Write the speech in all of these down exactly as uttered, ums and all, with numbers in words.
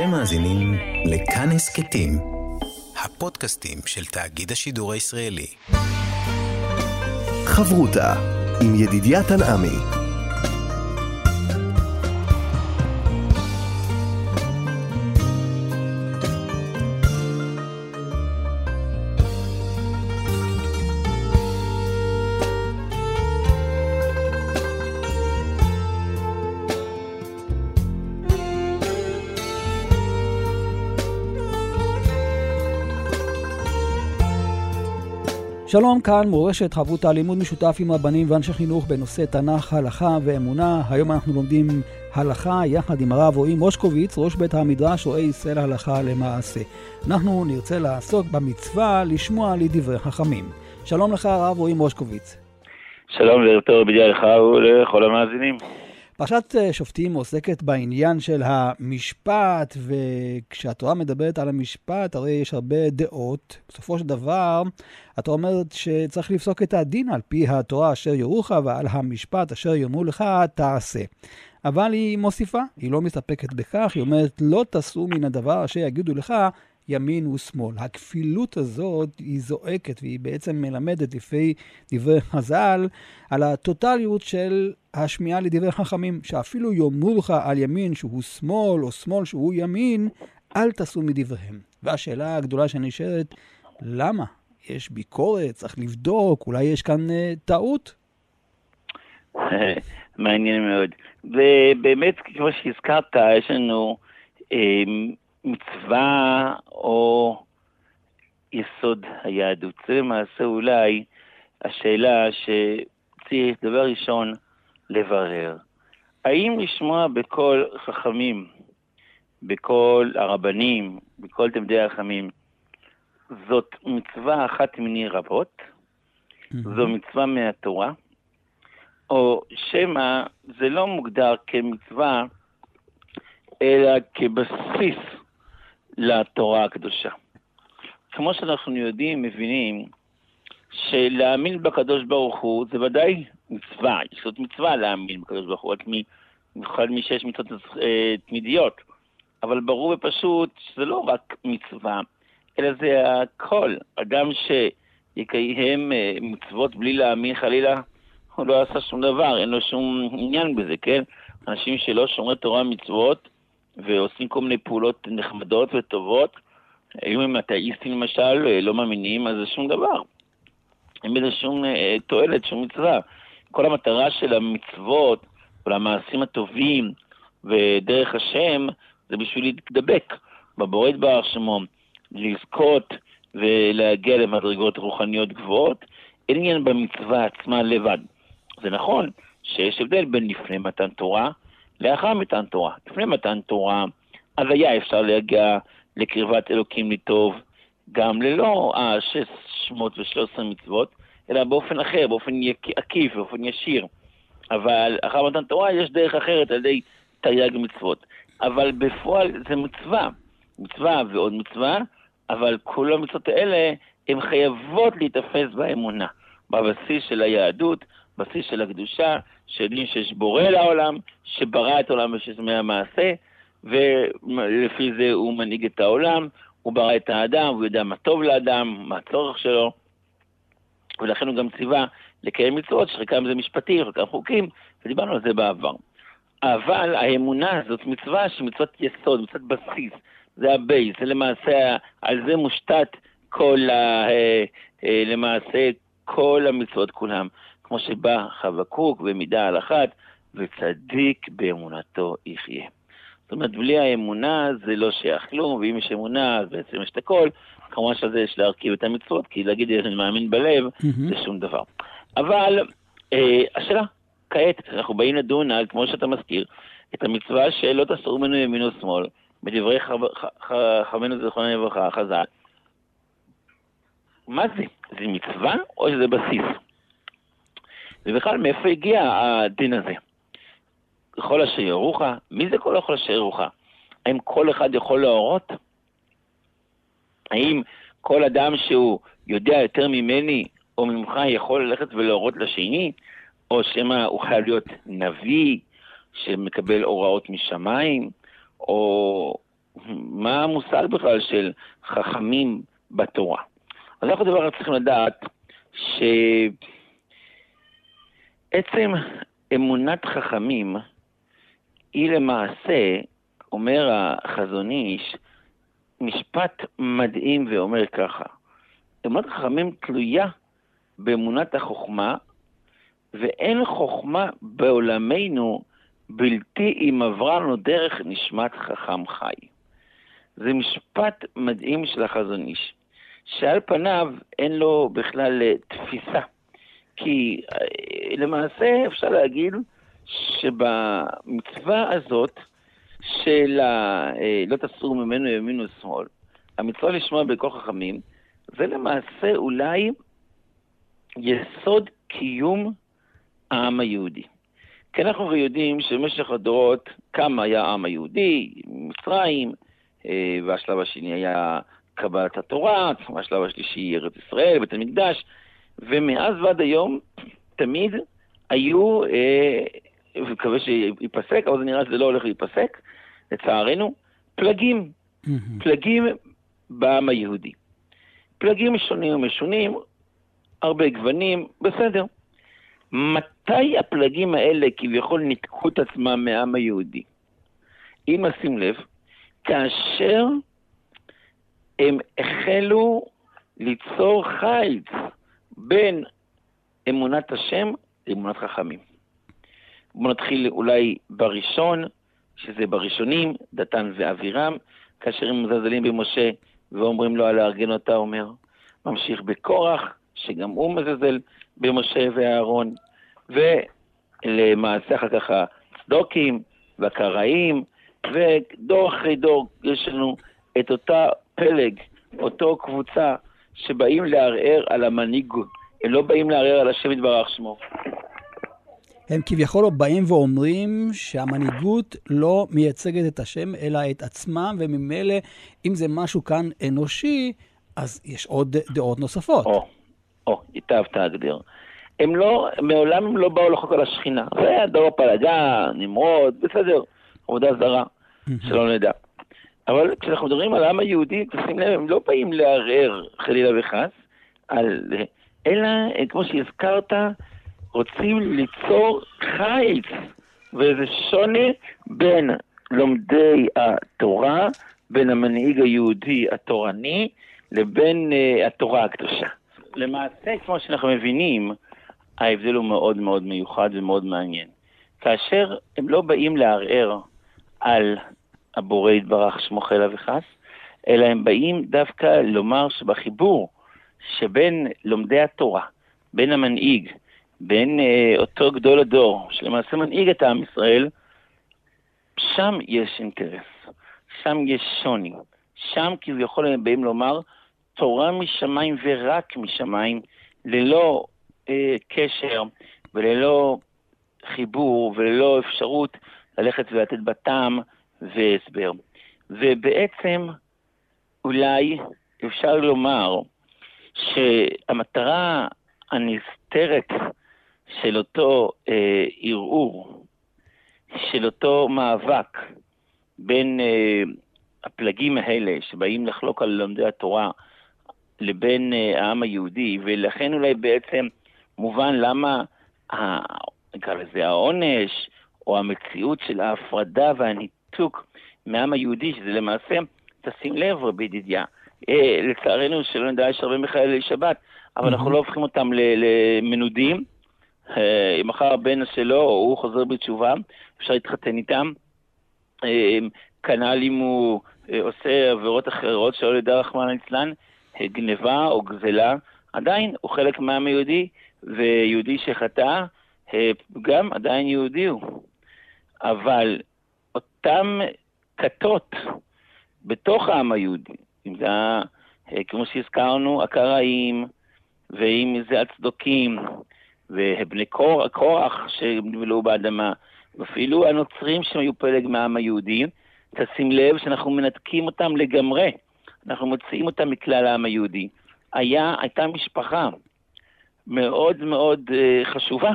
אתם מאזינים לכאן הסכתים, הפודקאסטים של תאגיד השידור הישראלי. חברותה עם ידידיה תנעמי. שלום, כאן מורשת, חברותה, לימוד משותף עם הבנים ואנשי חינוך בנושא תנ"ך, הלכה ואמונה. היום אנחנו לומדים הלכה יחד עם הרב רועי מושקוביץ, ראש בית המדרש רואה ישראל הלכה למעשה. אנחנו נרצה לעסוק במצווה לשמוע לדברי חכמים. שלום לך הרב רועי מושקוביץ. שלום ורטור בדיעה לך ולכל המאזינים. פרשת שופטים עוסקת בעניין של המשפט, וכשהתורה מדברת על המשפט, הרי יש הרבה דעות. בסופו של דבר, התורה אומרת שצריך לפסוק את הדין על פי התורה אשר יורך, ועל המשפט אשר יאמרו לך תעשה. אבל היא מוסיפה, היא לא מסתפקת בכך, היא אומרת לא תעשו מן הדבר אשר יגידו לך ימין ושמאל. הכפילות הזאת היא זועקת, והיא בעצם מלמדת לפי דברי חז"ל על הטוטליות של השמיעה לדברי חכמים, שאפילו יאמרו לך על ימין שהוא שמאל או שמאל שהוא ימין, אל תעשו מדבריהם. והשאלה הגדולה שנשארת, למה? יש ביקורת, צריך לבדוק, אולי יש כאן אה, טעות? מעניין מאוד. ובאמת, כמו שהזכרת, יש לנו אה, מצווה או יסוד היהדות. זה למעשה אולי השאלה שצריך דבר ראשון לברר. האם לשמוע בקול חכמים, בקול הרבנים, בקול תלמידי החכמים, זאת מצווה אחת מיני רבות? זו מצווה מהתורה? או שמא זה לא מוגדר כמצווה, אלא כבסיס לתורה הקדושה. כמו שאנחנו יודעים, מבינים, שלהאמין בקדוש ברוך הוא, זה ודאי מצווה, יש זאת מצווה להאמין בקדוש ברוך הוא, בכל מי שיש מצוות תמידיות, אבל ברור ופשוט שזה לא רק מצווה, אלא זה הכל. אדם שיקיים מצוות בלי להאמין חלילה, הוא לא עשה שום דבר, אין לו שום עניין בזה, כן? אנשים שלא שומרי תורה מצוות, ועושים כל מיני פעולות נחמדות וטובות, אם הם אתאיסטים למשל, לא מאמינים, אז זה שום דבר. אין בזה שום תועלת, שום מצווה. כל המטרה של המצוות, ולמעשים הטובים, ודרך השם, זה בשביל להתדבק, בבורא יתברך שמו, לזכות ולהגיע למדרגות רוחניות גבוהות, אין עניין במצווה עצמה לבד. זה נכון שיש הבדל בין לפני מתן תורה, לאחר מתן תורה. לפני מתן תורה, אז היה אפשר להגיע לקרבת אלוקים לטוב, גם ללא ה-שש מאות ושלוש עשרה מצוות, אלא באופן אחר, באופן עקיף, באופן ישיר. אבל אחר מתן תורה יש דרך אחרת על ידי תרי"ג מצוות. אבל בפועל זה מצווה, מצווה ועוד מצווה, אבל כל המצוות האלה הן חייבות להתאפס באמונה, בבסיס של היהדות, בסיס של הקדושה, שדין שיש בורא לעולם, שברא את העולם בשש ימי המעשה, ולפי זה הוא מנהיג את העולם, הוא ברא את האדם, הוא יודע מה טוב לאדם, מה הצורך שלו, ולכן הוא גם ציווה לקיים מצוות, שחלקם זה משפטים, חלקם חוקים, ודיברנו על זה בעבר. אבל האמונה זאת מצווה שמצוות יסוד, מצוות בסיס, זה הבייס, זה למעשה, על זה מושתת כל ה... למעשה כל המצוות כולם. כמו שבא חבקוק במידה על אחת, וצדיק באמונתו יחיה. זאת אומרת, בלי האמונה זה לא שייך כלום, ואם יש אמונה אז בעצם יש את הכל, כמובן שזה יש להרכיב את המצוות, כי להגיד אני מאמין בלב, זה שום דבר. אבל אה, השאלה, כעת, אנחנו באים לדון על, כמו שאתה מזכיר, את המצווה שלא תסרו ממנו ימין ושמאל, בדברי חכמינו זיכרונם לברכה, חז"ל. מה זה? זה מצווה או שזה בסיס? ובכלל מאיפה הגיע הדין הזה? כל אשר יורוך, מי זה כל אשר יורוך? האם כל אחד יכול להורות? האם כל אדם שהוא יודע יותר ממני או ממך יכול ללכת ולהורות לשני? או שמא הוא חייב להיות נביא שמקבל הוראות משמיים? או מה המושג בכלל של חכמים בתורה? אז אנחנו דבר צריכים לדעת שעצם אמונת חכמים היא למעשה, אומר החזון איש, משפט מדהים ואומר ככה, אמונת חכמים תלויה באמונת החוכמה, ואין חוכמה בעולמנו בלתי אם עברנו דרך נשמת חכם חי. זה משפט מדהים של החזון איש, שעל פניו אין לו בכלל תפיסה, כי למעשה אפשר להגיד שבמצווה הזאת של ה... לא תסור ממנו ימין ושמאל, המצווה לשמוע בכל חכמים, זה למעשה אולי יסוד קיום העם היהודי. כי אנחנו יודעים שבמשך הדורות כמה היה העם היהודי, מצרים, והשלב השני היה קבלת התורה, והשלב השלישי ארץ ישראל, בית המקדש, ומאז ועד היום תמיד היו, ומקווה שיפסק, אבל זה נראה שזה לא הולך להיפסק, לצערנו, פלגים, פלגים בעם היהודי. פלגים שונים ומשונים, הרבה גוונים, בסדר. מתי הפלגים האלה כביכול נתקו את עצמם מהעם היהודי? אם נשים לב, כאשר הם החלו ליצור חיץ בין אמונת השם לאמונת חכמים. בוא נתחיל אולי בראשון, שזה בראשונים, דתן ואבירם, כאשר הם מזלזלים במשה ואומרים לו על הארגנותה, אומר, ממשיך בקורח, שגם הוא מזלזל במשה ואהרון, ולמעשה אחר כך הצדוקים והקראים, ודור אחרי דור יש לנו את אותה פלג, אותו קבוצה שבאים לערער על המנהיג, הם לא באים לערער על השם יתברך שמו. הם כביכול לא באים ואומרים שהמנהיגות לא מייצגת את השם אלא את עצמם, וממילא אם זה משהו כאן אנושי, אז יש עוד דעות נוספות. או, או, התאהבת הגדיר. הם לא, מעולם הם לא באו לחוק על השכינה. זה הדור הפלגה, נמרוד, בסדר, עבודה זרה, שלא נדע. אבל כשאנחנו מדברים על העם היהודי, תשים לב, הם לא באים לערער חלילה וחס, על, אלא, כמו שהזכרת, רוצים ליצור חיץ, וזה שונה בין לומדי התורה, בין המנהיג היהודי התורני, לבין uh, התורה הקדושה. למעשה, כמו שאנחנו מבינים, ההבדל הוא מאוד מאוד מיוחד ומאוד מעניין. כאשר הם לא באים לערער על הבורא יתברך שמו חלילה וחס, אלא הם באים דווקא לומר שבחיבור שבין לומדי התורה, בין המנהיג, בין אה, אותו גדול הדור, שלמעשה מנהיג את העם ישראל, שם יש אינטרס, שם יש שוני, שם כביכול הם באים לומר תורה משמיים ורק משמיים, ללא אה, קשר וללא חיבור וללא אפשרות ללכת ולתת בטעם והסבר. ובעצם אולי אפשר לומר שהמטרה הנסתרת של אותו אה, ערעור, של אותו מאבק בין אה, הפלגים האלה שבאים לחלוק על לומדי התורה לבין אה, העם היהודי, ולכן אולי בעצם מובן למה ה, נקרא לזה העונש או המציאות של ההפרדה והניתוק מהעם היהודי, שזה למעשה, תשים לב רבי ידידיה, אה, לצערנו שלא נדע יש הרבה מחללי שבת, אבל אנחנו לא הופכים אותם למנודים, אם אחר הבן שלו, או הוא חוזר בתשובה, אפשר להתחתן איתם, כנ"ל אם הוא עושה עבירות אחרות, שלא ידע רחמנא ליצלן, גניבה או גזלה, עדיין הוא חלק מהעם היהודי, ויהודי שחטא, גם עדיין יהודי הוא. אבל אותם כתות בתוך העם היהודי, אם זה כמו שהזכרנו, הקראים, ואם זה הצדוקים, ובני קורח שנבלעו באדמה, ואפילו הנוצרים שהם היו פלג מהעם היהודי, תשים לב שאנחנו מנתקים אותם לגמרי, אנחנו מוציאים אותם מכלל העם היהודי. היה, הייתה משפחה מאוד מאוד חשובה,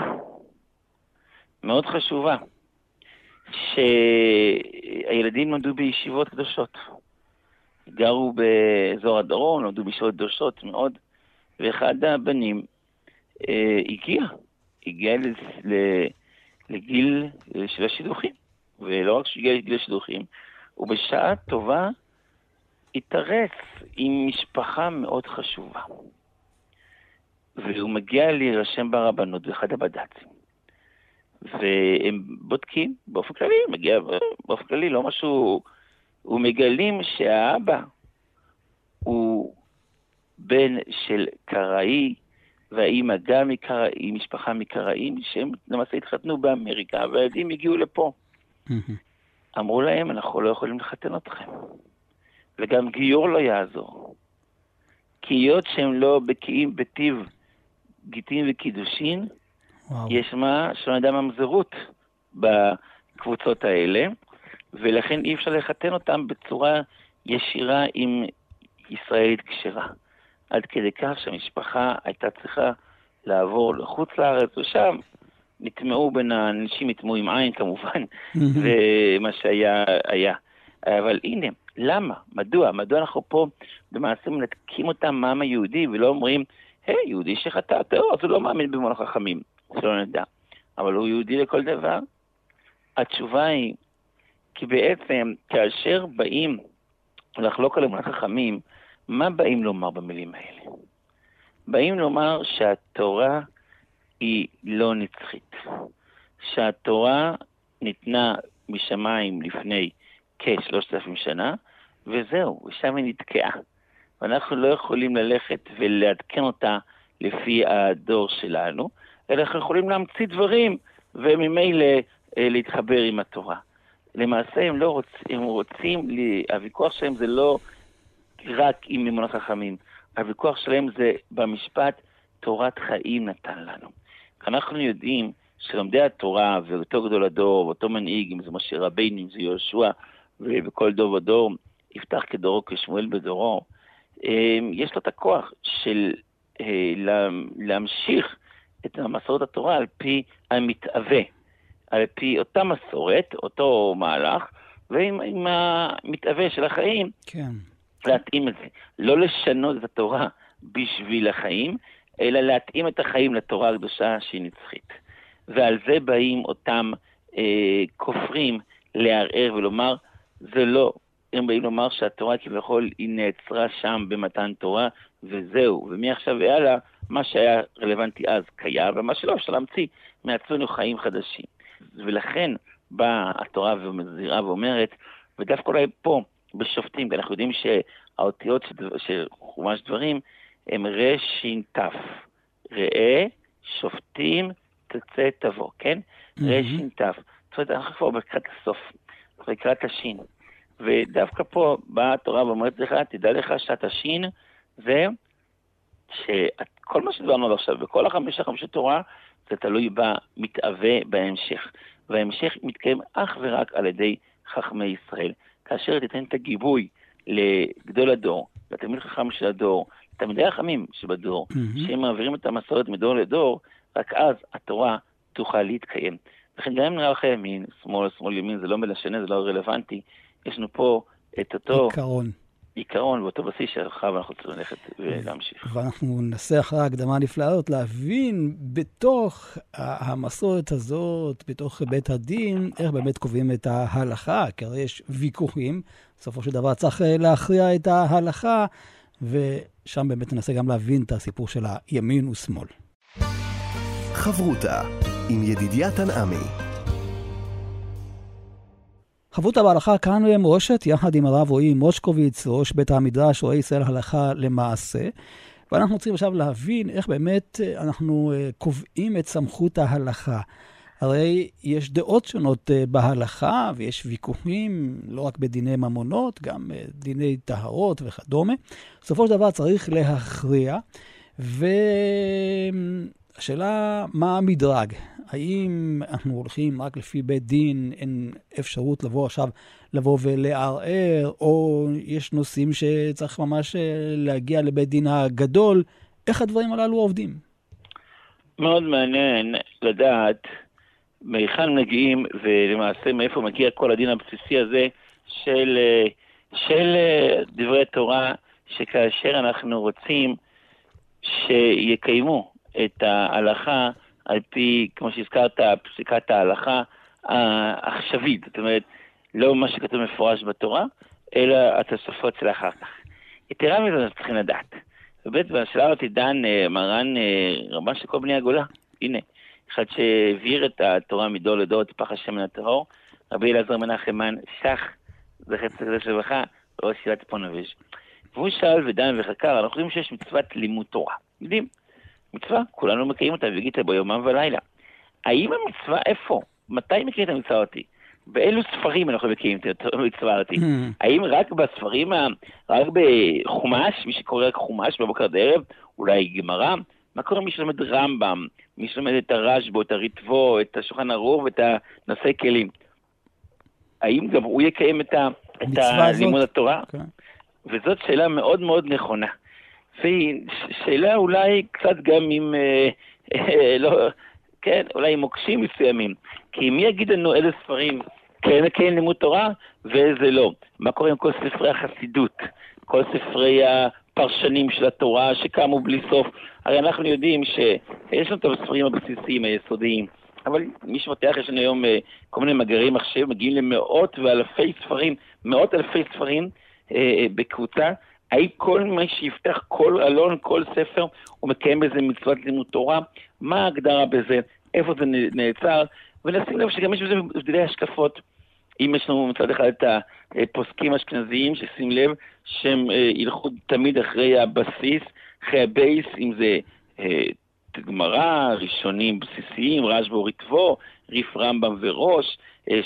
מאוד חשובה, שהילדים נולדו בישיבות קדושות. גרו באזור הדרום, נולדו בישיבות קדושות מאוד, ואחד הבנים אה, הגיע, הגיע לגיל של השידוכים, ולא רק שהגיע לגיל השידוכים, הוא בשעה טובה התארץ עם משפחה מאוד חשובה. והוא מגיע להירשם ברבנות, זה אחד הבד"צים. והם בודקים באופן כללי, מגיע באופן כללי, לא משהו... ומגלים שהאבא הוא בן של קראי, והאימא גם מקראי, משפחה מקראים, שהם למעשה התחתנו באמריקה, והילדים הגיעו לפה. אמרו להם, אנחנו לא יכולים לחתן אתכם. וגם גיור לא יעזור. כי היות שהם לא בקיאים בטיב גיטין וקידושין, יש מה שנדע ממזרות בקבוצות האלה, ולכן אי אפשר לחתן אותם בצורה ישירה עם ישראלית כשרה. עד כדי כך שהמשפחה הייתה צריכה לעבור לחוץ לארץ, ושם נטמעו בין האנשים, נטמעו עם עין כמובן, ומה שהיה היה. אבל הנה, למה? מדוע? מדוע אנחנו פה במעשה מנתקים אותם מעם היהודי, ולא אומרים, היי, hey, יהודי שחטא, טוב, אז הוא לא מאמין במונו חכמים, שלא נדע. אבל הוא יהודי לכל דבר. התשובה היא, כי בעצם כאשר באים לחלוק על אמונת חכמים, מה באים לומר במילים האלה? באים לומר שהתורה היא לא נצחית. שהתורה ניתנה משמיים לפני כשלושת אלפים שנה, וזהו, שם היא נתקעה. ואנחנו לא יכולים ללכת ולעדכן אותה לפי הדור שלנו, אלא אנחנו יכולים להמציא דברים וממילא להתחבר עם התורה. למעשה הם לא רוצ... הם רוצים, הוויכוח שלהם זה לא רק עם אמונות חכמים, הוויכוח שלהם זה במשפט תורת חיים נתן לנו. אנחנו יודעים שלומדי התורה ואותו גדול הדור ואותו מנהיג, אם זה משה רבינו, אם זה יהושע, ובכל דור ודור יפתח כדורו כשמואל בדורו, יש לו את הכוח של להמשיך את מסורת התורה על פי המתאווה, על פי אותה מסורת, אותו מהלך, ועם המתאווה של החיים, כן. להתאים את זה. לא לשנות את התורה בשביל החיים, אלא להתאים את החיים לתורה הקדושה שהיא נצחית. ועל זה באים אותם אה, כופרים לערער ולומר, זה לא. הם באים לומר שהתורה כביכול היא נעצרה שם במתן תורה, וזהו. ומעכשיו והלאה, מה שהיה רלוונטי אז קיים, ומה שלא אפשר להמציא, מעצמנו חיים חדשים. ולכן באה התורה ומזהירה ואומרת, ודווקא אולי פה, בשופטים, כי אנחנו יודעים שהאותיות של חומש דברים, הם רשינתף. ראה, שופטים, תצא תבוא, כן? Mm-hmm. רשינתף. זאת אומרת, אנחנו כבר בקראת הסוף, בקראת השין. ודווקא פה באה התורה ואומרת לך, תדע לך שאת השין, זה שכל מה שדברנו עד עכשיו, וכל החמישה חמישה תורה, זה תלוי במתאווה בהמשך. וההמשך מתקיים אך ורק על ידי חכמי ישראל. כאשר תיתן את הגיבוי לגדול הדור, לתלמיד חכם של הדור, לתלמידי החכמים שבדור, mm-hmm. שהם מעבירים את המסורת מדור לדור, רק אז התורה תוכל להתקיים. לכן גם אם נראה לך ימין, שמאל, שמאל, ימין, זה לא מלשנה, זה לא רלוונטי. יש לנו פה את אותו... עיקרון. עיקרון ואותו בסיס שלך, ואנחנו צריכים ללכת ולהמשיך. ואנחנו ננסה אחרי ההקדמה הנפלאות להבין בתוך המסורת הזאת, בתוך בית הדין, איך באמת קובעים את ההלכה, כי הרי יש ויכוחים, בסופו של דבר צריך להכריע את ההלכה, ושם באמת ננסה גם להבין את הסיפור של הימין ושמאל. חברותה עם ידידיה תנעמי. חברותה בהלכה כאן במורשת, יחד עם הרב רועי מושקוביץ, ראש בית המדרש, רואה ישראל הלכה למעשה. ואנחנו צריכים עכשיו להבין איך באמת אנחנו קובעים את סמכות ההלכה. הרי יש דעות שונות בהלכה, ויש ויכוחים, לא רק בדיני ממונות, גם דיני טהרות וכדומה. בסופו של דבר צריך להכריע, ו... השאלה, מה המדרג? האם אנחנו הולכים רק לפי בית דין, אין אפשרות לבוא עכשיו, לבוא ולערער, או יש נושאים שצריך ממש להגיע לבית דין הגדול? איך הדברים הללו עובדים? מאוד מעניין לדעת מהיכן מגיעים ולמעשה מאיפה מגיע כל הדין הבסיסי הזה של, של דברי תורה, שכאשר אנחנו רוצים שיקיימו את ההלכה על פי, כמו שהזכרת, פסיקת ההלכה העכשווית, זאת אומרת, לא מה שכתוב מפורש בתורה, אלא התוספות של אחר כך. יתרה מזה אנחנו צריכים לדעת. ובאמת, בשלב עתידן, מרן רבן של כל בני הגולה, הנה, אחד שהעביר את התורה מדור לדור, את פך השם מן הטהור, רבי אלעזר מנחמן שך, זכר צדיק וקדוש לברכה, ראש ישיבת פוניבז'. והוא שאל ודן וחקר, אנחנו יודעים שיש מצוות לימוד תורה. יודעים? מצווה, כולנו מקיים אותה, והגית ביומם ולילה. האם המצווה איפה? מתי מקיים את המצווה אותי? באילו ספרים אנחנו מקיים את המצווה אותי? האם רק בספרים, רק בחומש, מי שקורא רק חומש בבוקר עד ערב, אולי גמרא? מה קורה מי שלומד רמב"ם, מי שלומד את הרשב"א, את הריטב"א, את השולחן ערוך ואת הנושאי כלים? האם גם הוא יקיים את לימוד התורה? וזאת שאלה מאוד מאוד נכונה. והיא שאלה אולי קצת גם עם, לא, כן, אולי עם מוקשים מסוימים. כי מי יגיד לנו אלה ספרים, כן כן לימוד תורה, ואיזה לא. מה קורה עם כל ספרי החסידות, כל ספרי הפרשנים של התורה שקמו בלי סוף? הרי אנחנו יודעים שיש לנו את הספרים הבסיסיים, היסודיים. אבל מי שמותח, יש לנו היום כל מיני מאגרי מחשב, מגיעים למאות ואלפי ספרים, מאות אלפי ספרים אה, בקבוצה. האם כל מי שיפתח כל אלון, כל ספר, הוא מקיים בזה מצוות לימוד תורה? מה ההגדרה בזה? איפה זה נעצר? ונשים לב שגם יש בזה הבדלי השקפות. אם יש לנו מצד אחד את הפוסקים האשכנזיים, ששים לב שהם ילכו תמיד אחרי הבסיס, אחרי הבייס, אם זה גמרא, ראשונים בסיסיים, רשב"א וריטב"א, ריף רמב"ם וראש,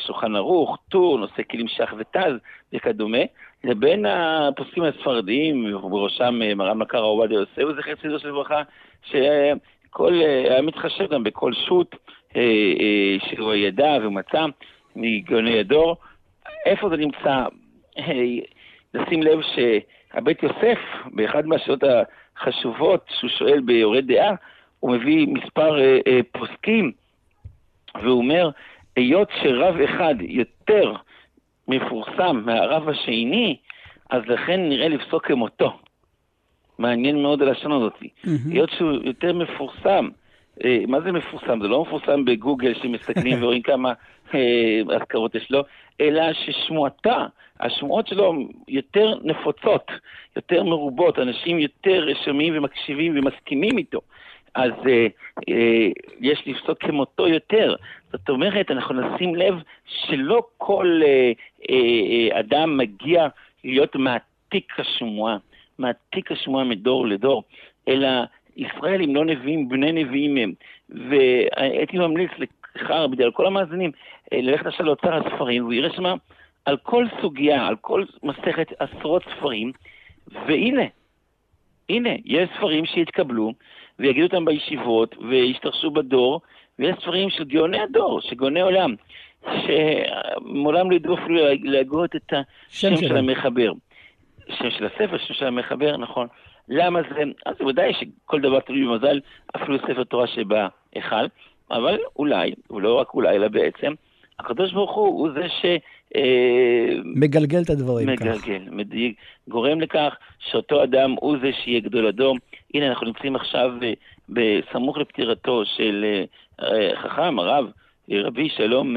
שולחן ערוך, טור, נושא כלים שח ותז וכדומה, לבין הפוסקים הספרדיים, ובראשם מרן קרא עובדיה יוסף, זכר צדיק לברכה, שכל היה מתחשב גם בכל שו"ת שהוא ידע ומצא מגאוני הדור. איפה זה נמצא? נשים לב שהבית יוסף, באחד מהשאלות החשובות שהוא שואל ביורה דעה, הוא מביא מספר פוסקים, והוא אומר, היות שרב אחד יותר מפורסם מהרב השני, אז לכן נראה לפסוק כמותו. מעניין מאוד על השנה הזאת. Mm-hmm. היות שהוא יותר מפורסם, אה, מה זה מפורסם? זה לא מפורסם בגוגל שמסתכלים ורואים כמה אה, הזכרות יש לו, אלא ששמועתה, השמועות שלו יותר נפוצות, יותר מרובות, אנשים יותר שומעים ומקשיבים ומסכימים איתו. אז אה, אה, יש לפסוק כמותו יותר. זאת אומרת, אנחנו נשים לב שלא כל אה, אה, אדם מגיע להיות מעתיק השמועה, מעתיק השמועה מדור לדור, אלא ישראל הם לא נביאים, בני נביאים הם. והייתי ממליץ לך, רבי דעה, על כל המאזינים, ללכת עכשיו לאוצר הספרים, ויראה שמה על כל סוגיה, על כל מסכת עשרות ספרים, והנה, הנה, יש ספרים שהתקבלו, ויגידו אותם בישיבות, והשתרשו בדור, ויש ספרים של גאוני הדור, של גאוני עולם, שמעולם לא ידעו אפילו להגות את השם של המחבר. שם של הספר, שם של המחבר, נכון. למה זה? אז ודאי שכל דבר תלוי במזל, אפילו ספר תורה שבא אחד, אבל אולי, ולא רק אולי, אלא בעצם, הקדוש ברוך הוא הוא זה ש... מגלגל את הדברים מגלגל, כך. מגלגל, גורם לכך שאותו אדם הוא זה שיהיה גדול אדום. הנה אנחנו נמצאים עכשיו בסמוך לפטירתו של חכם, הרב, רבי שלום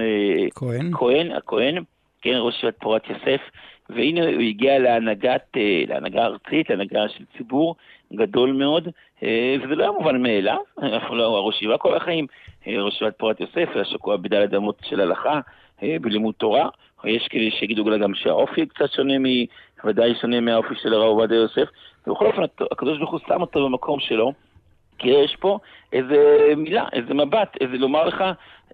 כהן, כהן הכהן, כן, ראש ישיבת פורת יוסף, והנה הוא הגיע להנהגת, להנהגה ארצית, להנהגה של ציבור גדול מאוד, וזה לא היה מובן מאליו, אנחנו לא ראש ישיבה כל החיים, ראש ישיבת פורת יוסף, השקוע בדלת אמות של הלכה, בלימוד תורה, יש כאלה שיגידו לה גם שהאופי קצת שונה, ודאי שונה מהאופי של הרב עובדיה יוסף, ובכל אופן הקדוש ברוך הוא שם אותו במקום שלו, כי יש פה איזה מילה, איזה מבט, איזה לומר לך,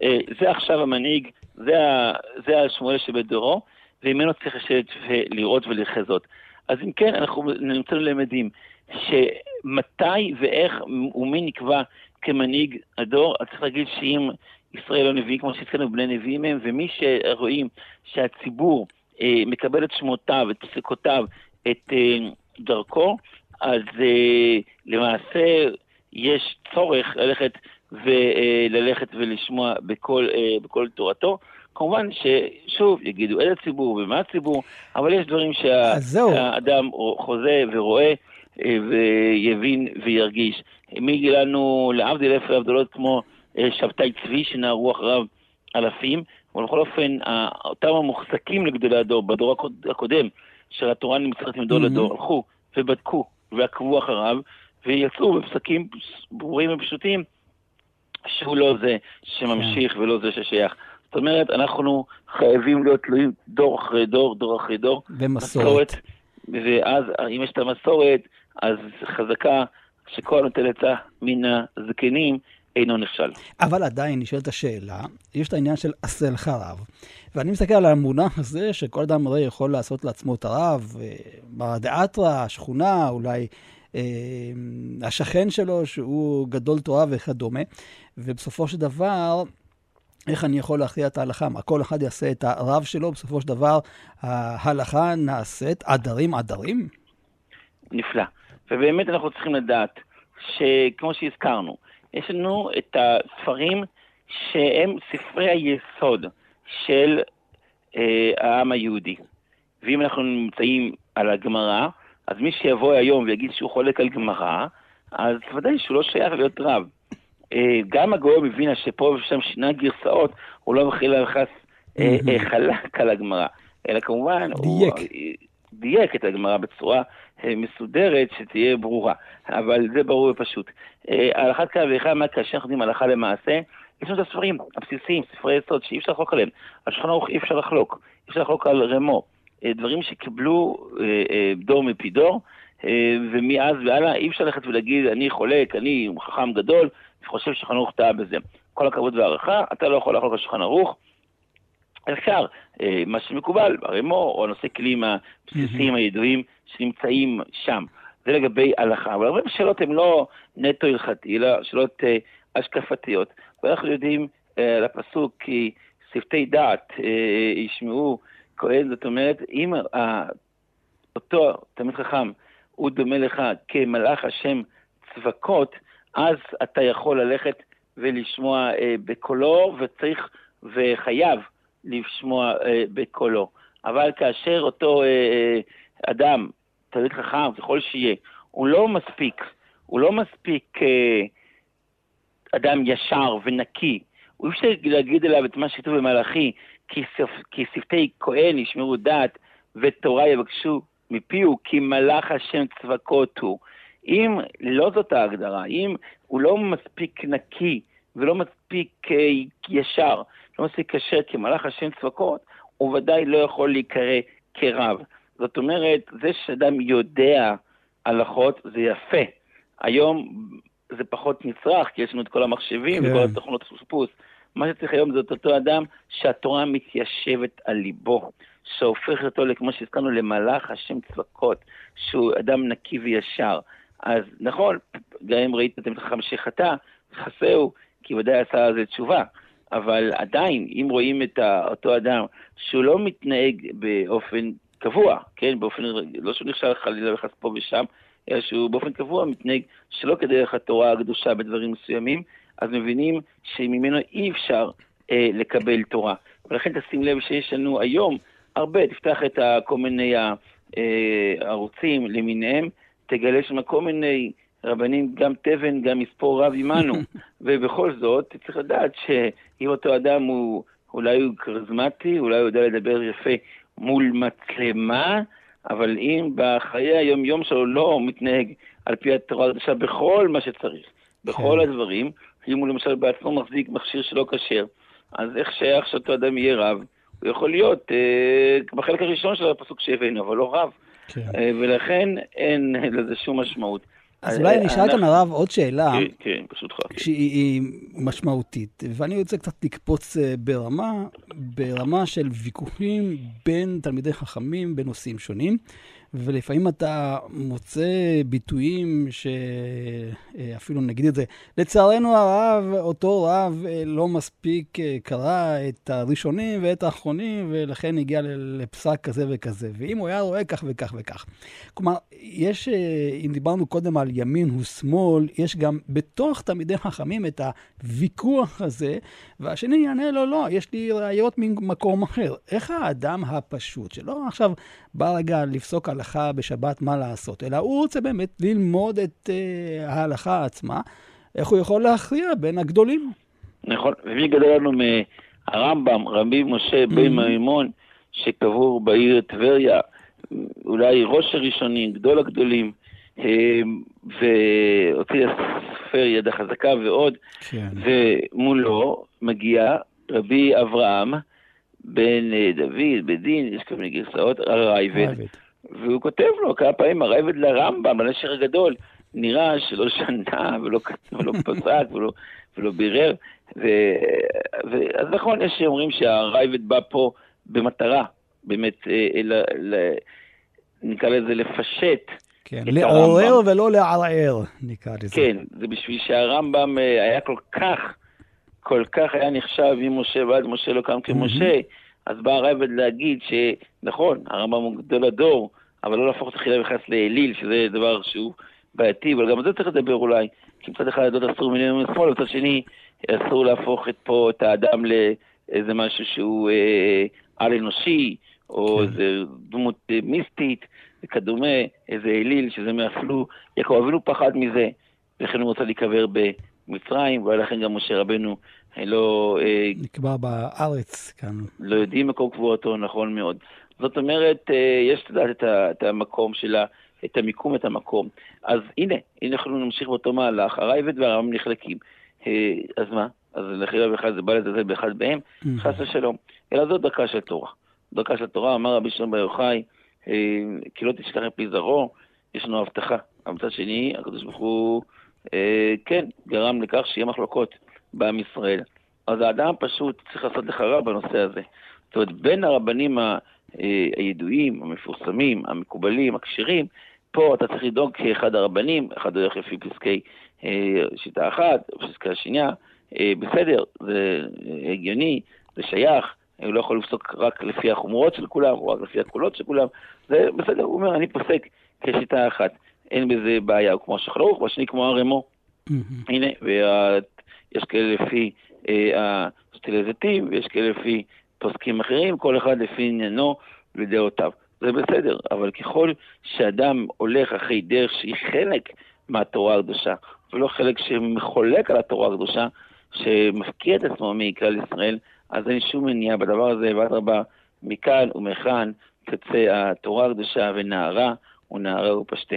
אה, זה עכשיו המנהיג, זה, ה, זה השמואל שבדורו, וממנו צריך לשבת ולראות ולחזות. אז אם כן, אנחנו נמצאנו למדים, שמתי ואיך ומי נקבע כמנהיג הדור, אז צריך להגיד שאם ישראל לא נביאים, כמו שהזכרנו בני נביאים הם, ומי שרואים שהציבור אה, מקבל את שמותיו, את פסיקותיו, את אה, דרכו, אז אה, למעשה... יש צורך ללכת וללכת ולשמוע בכל, בכל תורתו. כמובן ששוב יגידו אל הציבור ומה הציבור, אבל יש דברים שהאדם חוזה ורואה ויבין וירגיש. מי גילנו לעבדיל אלף ועבדולות כמו שבתאי צבי שנערו אחריו אלפים, ולכל אופן אותם המוחזקים לגדולי הדור בדור הקודם של התורה נמצאת מדור לדור, הלכו ובדקו ועקבו אחריו ויצאו בפסקים ברורים ופשוטים שהוא לא זה שממשיך ולא זה ששייך. זאת אומרת, אנחנו חייבים להיות תלויים דור אחרי דור, דור אחרי דור. ומסורת. ואז, אם יש את המסורת, אז חזקה שכל נוטלת מן הזקנים אינו נכשל. אבל עדיין נשאלת השאלה, יש את העניין של עשה לך רב. ואני מסתכל על המונח הזה שכל אדם הרי יכול לעשות לעצמו את הרב, מרא דאתרא, השכונה, אולי השכן שלו שהוא גדול תורה וכדומה, ובסופו של דבר איך אני יכול להכריע את ההלכה? מה, כל אחד יעשה את הרב שלו, בסופו של דבר ההלכה נעשית עדרים עדרים? נפלא. ובאמת אנחנו צריכים לדעת שכמו שהזכרנו, יש לנו את הספרים שהם ספרי היסוד של אה, העם היהודי. ואם אנחנו נמצאים על הגמרא, אז מי שיבוא היום ויגיד שהוא חולק על גמרא, אז ודאי שהוא לא שייך להיות רב. גם הגאון מבינה שפה ושם שינה גרסאות, הוא לא מכיל להלחס חלק על הגמרא, אלא כמובן הוא דייק את הגמרא בצורה מסודרת שתהיה ברורה, אבל זה ברור ופשוט. על אחת כמה ואחד, מה כאשר אנחנו יודעים הלכה למעשה, יש לנו את הספרים הבסיסיים, ספרי יסוד, שאי אפשר לחלוק עליהם. על שולחן ערוך אי אפשר לחלוק, אי אפשר לחלוק על רמו, דברים שקיבלו דור מפי דור, ומאז והלאה אי אפשר ללכת ולהגיד, אני חולק, אני חכם גדול, חושב ששולחן ערוך טעה בזה. כל הכבוד והערכה, אתה לא יכול לחלוק על שולחן ערוך. אפשר, מה שמקובל, הרמו, או נושא כלים הבסיסיים הידועים שנמצאים שם. זה לגבי הלכה. אבל הרבה שאלות הן לא נטו הלכתי, אלא שאלות השקפתיות. ואנחנו יודעים על הפסוק, כי שפתי דעת ישמעו כהן, זאת אומרת, אם אותו תמיד חכם הוא דומה לך כמלאך השם צבקות, אז אתה יכול ללכת ולשמוע אה, בקולו, וצריך וחייב לשמוע אה, בקולו. אבל כאשר אותו אה, אדם, תלמיד חכם, ככל שיהיה, הוא לא מספיק, הוא לא מספיק אה, אדם ישר ונקי. הוא אפשר להגיד אליו את מה שכתוב במלאכי, כי, ספ, כי שפתי כהן ישמרו דעת ותורה יבקשו מפיהו, כי מלאך השם צבקות הוא. אם לא זאת ההגדרה, אם הוא לא מספיק נקי ולא מספיק ישר, לא מספיק ישר כמלאך השם צבקות, הוא ודאי לא יכול להיקרא כרב. זאת אומרת, זה שאדם יודע הלכות, זה יפה. היום זה פחות נצרך, כי יש לנו את כל המחשבים כן. וכל התוכנות ספוס. מה שצריך היום זה אותו אדם שהתורה מתיישבת על ליבו, שהופך אותו, כמו שהזכרנו, למלאך השם צבקות, שהוא אדם נקי וישר. אז נכון, גם אם ראית את חכם שחטא, חסהו, כי ודאי עשה על זה תשובה. אבל עדיין, אם רואים את אותו אדם שהוא לא מתנהג באופן קבוע, כן, באופן, לא שהוא נכשל חלילה וחס פה ושם, אלא שהוא באופן קבוע מתנהג שלא כדרך התורה הקדושה בדברים מסוימים, אז מבינים שממנו אי אפשר אה, לקבל תורה. ולכן תשים לב שיש לנו היום הרבה, תפתח את כל מיני הערוצים למיניהם, תגלה שם כל מיני רבנים, גם תבן, גם מספור רב עמנו. ובכל זאת, צריך לדעת שאם אותו אדם הוא אולי הוא קריזמטי, אולי הוא יודע לדבר יפה מול מצלמה, אבל אם בחיי היום יום שלו לא מתנהג על פי התורה הקדושה בכל מה שצריך, בכל הדברים, אם הוא למשל בעצמו מחזיק מכשיר שלא כשר, אז איך שייך שאותו אדם יהיה רב? הוא יכול להיות אה, בחלק הראשון של הפסוק שהבאנו, אבל לא רב. כן. אה, ולכן אין לזה שום משמעות. אז אולי אה, נשאל כאן אנחנו... הרב עוד שאלה, כן, כן, פשוט חכה. שהיא משמעותית, ואני רוצה קצת לקפוץ ברמה, ברמה של ויכוחים בין תלמידי חכמים בנושאים שונים, ולפעמים אתה מוצא ביטויים שאפילו נגיד את זה. לצערנו הרב, אותו רב לא מספיק קרא את הראשונים ואת האחרונים, ולכן הגיע לפסק כזה וכזה. ואם הוא היה רואה כך וכך וכך. כלומר, יש, אם דיברנו קודם על ימין הוא שמאל, יש גם בתוך תלמידי חכמים את הוויכוח הזה, והשני יענה לו, לא, יש לי ראיות ממקום אחר. איך האדם הפשוט, שלא עכשיו בא רגע לפסוק הלכה בשבת מה לעשות, אלא הוא רוצה באמת ללמוד את uh, ההלכה עצמה, איך הוא יכול להכריע בין הגדולים? נכון, ומי גדול לנו מהרמב"ם, רבי משה בן מימון, שקבור בעיר טבריה, אולי ראש הראשונים, גדול הגדולים, והוציא הספר יד החזקה ועוד, כן. ומולו מגיע רבי אברהם בן דוד, בדין, יש כל מיני גרסאות, הרייבד, והוא כותב לו כמה פעמים, הרייבד לרמב"ם, לנשר הגדול, נראה שלא שנה ולא, ולא פסק ולא, ולא בירר, ו, ו, אז נכון, יש שאומרים שהרייבד בא פה במטרה, באמת, אלא, נקרא לזה לפשט. כן, לעורר ולא לערער, נקרא לזה. כן, זה בשביל שהרמב"ם היה כל כך, כל כך היה נחשב עם משה, ועד משה לא קם כמשה, אז בא הרייבד להגיד שנכון, הרמב"ם הוא גדול הדור, אבל לא להפוך את החילה וחס לאליל, שזה דבר שהוא בעייתי, אבל גם זה צריך לדבר אולי, כי מצד אחד הדוד אסור מילים משמאל, ובצד שני אסור להפוך את פה את האדם לאיזה משהו שהוא על אנושי, או איזה דמות מיסטית, וכדומה, איזה אליל, שזה מאפלו, יעקב אבינו פחד מזה, לכן הוא רוצה להיקבר במצרים, ולכן גם משה רבנו לא... נקבע בארץ כאן. לא יודעים מקום קבורתו, נכון מאוד. זאת אומרת, יש לדעת את המקום שלה, את המיקום, את המקום. אז הנה, הנה אנחנו נמשיך באותו מהלך, הרייבד והרמב"ם נחלקים. אז מה? אז לחילה ואחד זה בא לזלזל באחד בהם, חס ושלום. אלא זאת דקה של תורה. דקה של תורה, אמר רבי שמעון בר יוחאי, כי לא תשלח מפי זרעו, יש לנו הבטחה. המצד שני, הקדוש ברוך הוא, כן, גרם לכך שיהיה מחלוקות בעם ישראל. אז האדם פשוט צריך לעשות לחרה בנושא הזה. זאת אומרת, בין הרבנים הידועים, המפורסמים, המקובלים, הכשרים, פה אתה צריך לדאוג כאחד הרבנים, אחד הולך לפי פסקי שיטה אחת, פסקי השנייה, בסדר, זה הגיוני, זה שייך, הוא לא יכול לפסוק רק לפי החומרות של כולם, או רק לפי הקולות של כולם, זה בסדר, הוא אומר, אני פוסק כשיטה אחת, אין בזה בעיה, הוא כמו השולחן ערוך, והשני כמו הרמו, הנה, ויש כאלה לפי השטילזיתים, ויש כאלה לפי פוסקים אחרים, כל אחד לפי עניינו ודעותיו, זה בסדר, אבל ככל שאדם הולך אחרי דרך שהיא חלק מהתורה הקדושה, ולא חלק שמחולק על התורה הקדושה, שמפקיע את עצמו מכלל ישראל, אז אין שום מניעה בדבר הזה, ועד רבה, מכאן ומכאן תצא התורה הקדושה ונערה, ונערה ופשטה.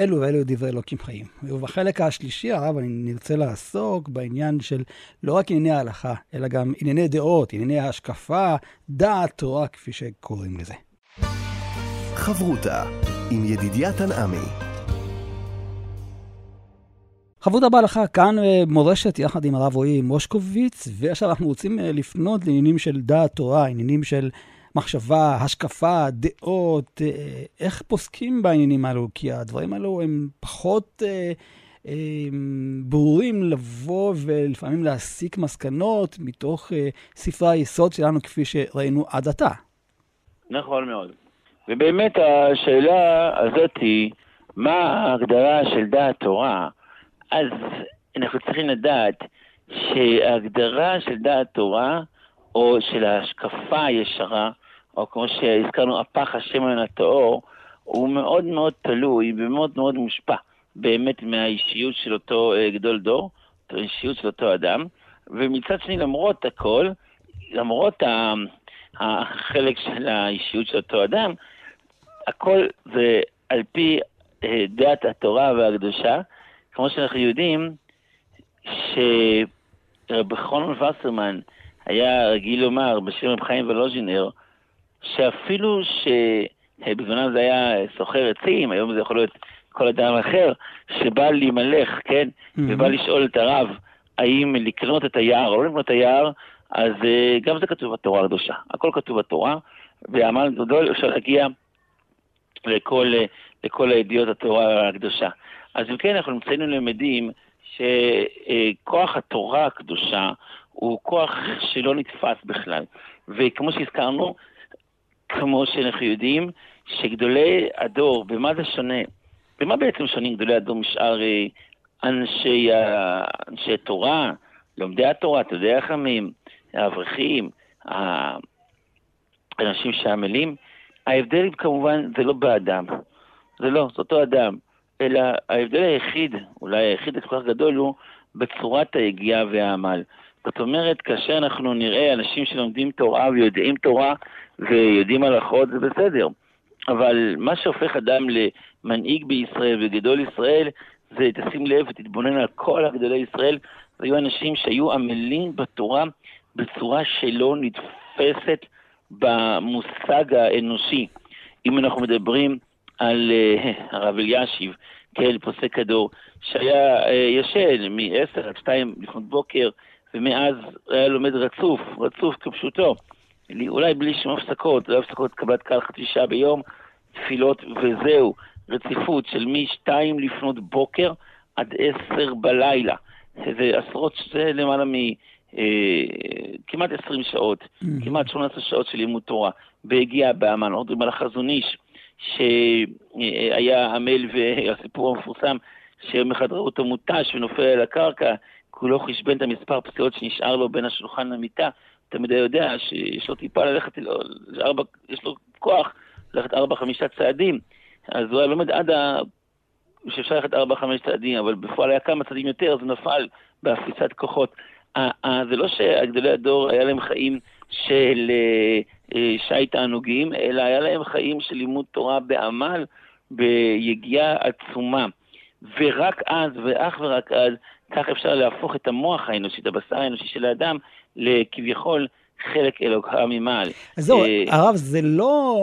אלו ואלו דברי אלוקים חיים. ובחלק השלישי, הרב, אני נרצה לעסוק בעניין של לא רק ענייני ההלכה, אלא גם ענייני דעות, ענייני ההשקפה, דעת תורה, כפי שקוראים לזה. חברותה עם ידידיה תנעמי. חברותה בהלכה, כאן מורשת יחד עם הרב רועי מושקוביץ, ועכשיו אנחנו רוצים לפנות לעניינים של דעת תורה, עניינים של מחשבה, השקפה, דעות, איך פוסקים בעניינים האלו, כי הדברים האלו הם פחות אה, אה, ברורים לבוא ולפעמים להסיק מסקנות מתוך אה, ספרי היסוד שלנו כפי שראינו עד עתה. נכון מאוד. ובאמת השאלה הזאת היא, מה ההגדרה של דעת תורה? אז אנחנו צריכים לדעת שההגדרה של דעת תורה, או של ההשקפה הישרה, או כמו שהזכרנו, הפך השמן הטהור, הוא מאוד מאוד תלוי, ומאוד מאוד מושפע, באמת מהאישיות של אותו גדול דור, האישיות של אותו אדם, ומצד שני, למרות הכל, למרות החלק של האישיות של אותו אדם, הכל זה על פי דעת התורה והקדושה, כמו שאנחנו יודעים, שרבי חנן וסרמן היה רגיל לומר בשם רב חיים ולוז'ינר, שאפילו שבזמנם זה היה סוחר עצים, היום זה יכול להיות כל אדם אחר, שבא להימלך, כן? Mm-hmm. ובא לשאול את הרב, האם לקנות את היער או לא לקנות את היער, אז גם זה כתוב בתורה הקדושה. הכל כתוב בתורה, והעמל גדול אפשר להגיע לכל, לכל הידיעות התורה הקדושה. אז אם כן, אנחנו נמצאנו למדים שכוח התורה הקדושה הוא כוח שלא נתפס בכלל. וכמו שהזכרנו, כמו שאנחנו יודעים, שגדולי הדור, במה זה שונה במה בעצם שונים גדולי הדור משאר אנשי, אנשי תורה, לומדי התורה, תלמידי חכמים, האברכים, האנשים שעמלים? ההבדל כמובן זה לא באדם, זה לא, זה אותו אדם, אלא ההבדל היחיד, אולי היחיד כל כך גדול, הוא בצורת היגיעה והעמל. זאת אומרת, כאשר אנחנו נראה אנשים שלומדים תורה ויודעים תורה ויודעים הלכות, זה בסדר. אבל מה שהופך אדם למנהיג בישראל וגדול ישראל, זה תשים לב ותתבונן על כל הגדולי ישראל, היו אנשים שהיו עמלים בתורה בצורה שלא נתפסת במושג האנושי. אם אנחנו מדברים על uh, הרב אלישיב, כאל פוסק הדור, שהיה uh, ישן מ-עשר עד שתיים לפנות בוקר, ומאז היה לומד רצוף, רצוף כפשוטו, אולי בלי שום הפסקות, לא הפסקות קבלת קהל חצי שעה ביום, תפילות וזהו, רציפות של משתיים לפנות בוקר עד עשר בלילה. זה עשרות, זה למעלה מ... כמעט עשרים שעות, כמעט שמונה עשרה שעות של לימוד תורה, והגיע באמן, עוד עם החזון איש, שהיה עמל והסיפור המפורסם, שמחדרו אותו מוטש ונופל על הקרקע, כולו חשבן את המספר פסיעות שנשאר לו בין השולחן למיטה, תמיד היה יודע שיש לו טיפה ללכת, יש לו כוח ללכת ארבע חמישה צעדים, אז הוא היה לומד עד ה... שאפשר ללכת ארבע חמש צעדים, אבל בפועל היה כמה צעדים יותר, אז הוא נפל בהפיסת כוחות. זה לא שהגדולי הדור היה להם חיים של שי תענוגים, אלא היה להם חיים של לימוד תורה בעמל, ביגיעה עצומה. ורק אז, ואך ורק אז, כך אפשר להפוך את המוח האנושי, את הבשר האנושי של האדם, לכביכול חלק אלוקה ממעל. אז זהו, הרב, זה לא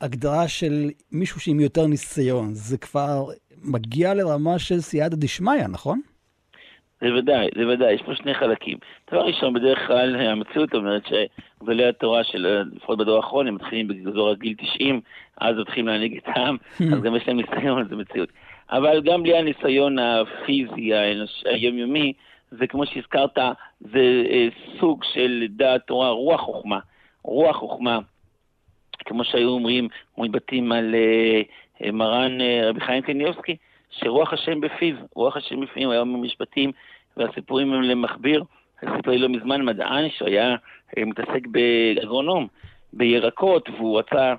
הגדרה של מישהו שעם יותר ניסיון, זה כבר מגיע לרמה של סייעתא דשמיא, נכון? זה ודאי, זה ודאי, יש פה שני חלקים. דבר ראשון, בדרך כלל המציאות אומרת שגדולי התורה של, לפחות בדור האחרון, הם מתחילים בגזור הגיל תשעים, אז מתחילים להנהיג את העם, אז גם יש להם ניסיון, זה מציאות. אבל גם בלי הניסיון הפיזי, היומיומי, זה כמו שהזכרת, זה סוג של דעת תורה, רוח חוכמה. רוח חוכמה, כמו שהיו אומרים, מתבטאים על מרן רבי חיים קניבסקי, שרוח השם בפיו, רוח השם בפיו, היום המשפטים והסיפורים הם למחביר, הסיפורי לא מזמן מדען שהיה מתעסק באגרונום, בירקות, והוא רצה,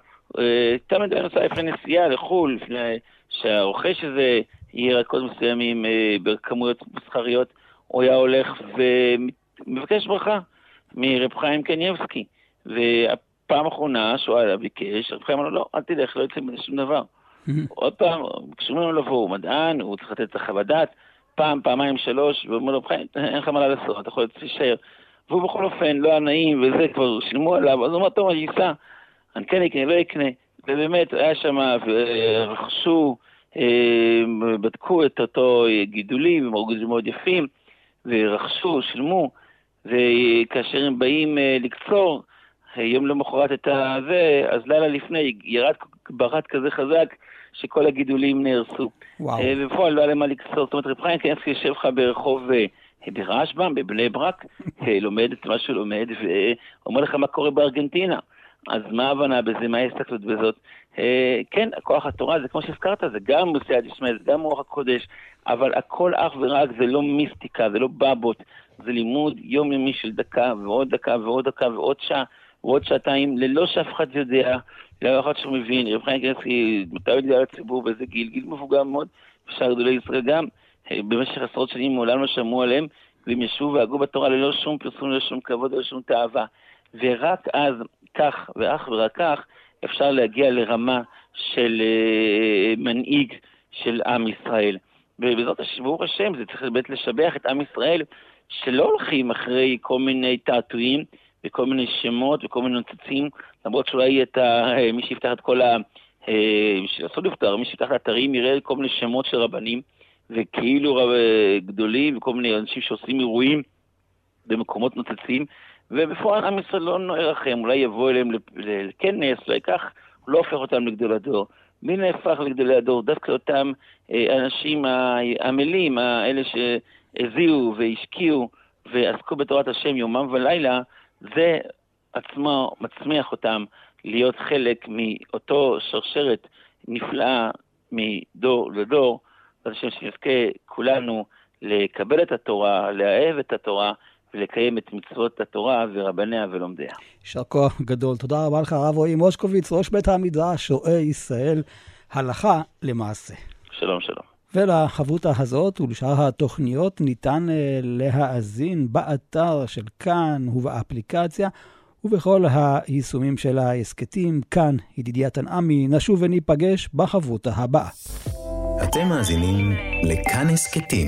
תמיד הוא נוסע לפני נסיעה לחול, לפני שהרוכש הזה ירקות מסוימים בכמויות מסחריות, הוא היה הולך ומבקש ברכה מרב חיים קניבסקי, והפעם האחרונה שהוא היה ביקש, רב חיים אמר לו, לא, אל תלך, לא יוצא שום דבר. עוד פעם, כשאומרים לו לבוא, הוא מדען, הוא צריך לתת את חוות דעת, פעם, פעמיים, שלוש, ואומר לו, אין לך מה לעשות, אתה יכול להישאר. והוא בכל אופן, לא הנעים, וזה כבר שילמו עליו, אז הוא אומר, טוב, אני אסע, אני כן אקנה, לא אקנה. ובאמת, היה שם, רכשו, בדקו את אותו גידולים, גידולים מאוד יפים, ורכשו, שילמו, וכאשר הם באים לקצור, יום למחרת את הזה, אז לילה לפני ירד ברד כזה חזק שכל הגידולים נהרסו. ובפועל לא היה למה לקצור. זאת אומרת, רב חיים קניבסקי יושב לך ברחוב ברשב"ם, בבני ברק, לומד את מה שהוא לומד, ואומר לך מה קורה בארגנטינה. אז מה ההבנה בזה, מה ההסתכלות בזאת? כן, כוח התורה, זה כמו שהזכרת, זה גם מוסייד ישמעאל, זה גם רוח הקודש, אבל הכל אך ורק זה לא מיסטיקה, זה לא בבות, זה לימוד יומיומי של דקה ועוד דקה ועוד דקה ועוד שעה, ועוד שעתיים, ללא שאף אחד יודע, ללא אחד שמבין, רב חיים קניבסקי, מטעם ידיעה לציבור באיזה גיל, גיל מבוגר מאוד, ושאר גדולי ישראל גם, במשך עשרות שנים מעולם לא שמעו עליהם, והם ישבו והגו בתורה ללא שום פרסום, ללא שום כבוד, ללא שום תאווה. ורק אז, כך ואך ורק כך, אפשר להגיע לרמה של uh, מנהיג של עם ישראל. ובזאת ברוך השם, זה צריך באמת לשבח את עם ישראל, שלא הולכים אחרי כל מיני תעתועים, וכל מיני שמות וכל מיני נוצצים, למרות שאולי את מי שיפתח את כל ה... שעשו לפתר, מי שיפתח את האתרים יראה כל מיני שמות של רבנים, וכאילו רב, גדולים, וכל מיני אנשים שעושים אירועים במקומות נוצצים, ובפועל עם ישראל לא נערכים, אולי יבוא אליהם לכנס, אולי כך, הוא לא הופך אותם לגדול הדור. מי נהפך לגדולי הדור? דווקא אותם אנשים העמלים, האלה שהזיעו והשקיעו ועסקו בתורת השם יומם ולילה, זה עצמו מצמיח אותם להיות חלק מאותו שרשרת נפלאה מדור לדור, ולשם שנזכה כולנו לקבל את התורה, לאהב את התורה, ולקיים את מצוות התורה ורבניה ולומדיה. יישר כוח גדול. תודה רבה לך, הרב רועי מושקוביץ, ראש בית המדרש שועי ישראל, הלכה למעשה. שלום, שלום. ולחברותה הזאת ולשאר התוכניות ניתן להאזין באתר של כאן ובאפליקציה ובכל היישומים של העסקתים. כאן ידידיה תנעמי, נשוב וניפגש בחברותה הבאה. אתם מאזינים לכאן עסקתים,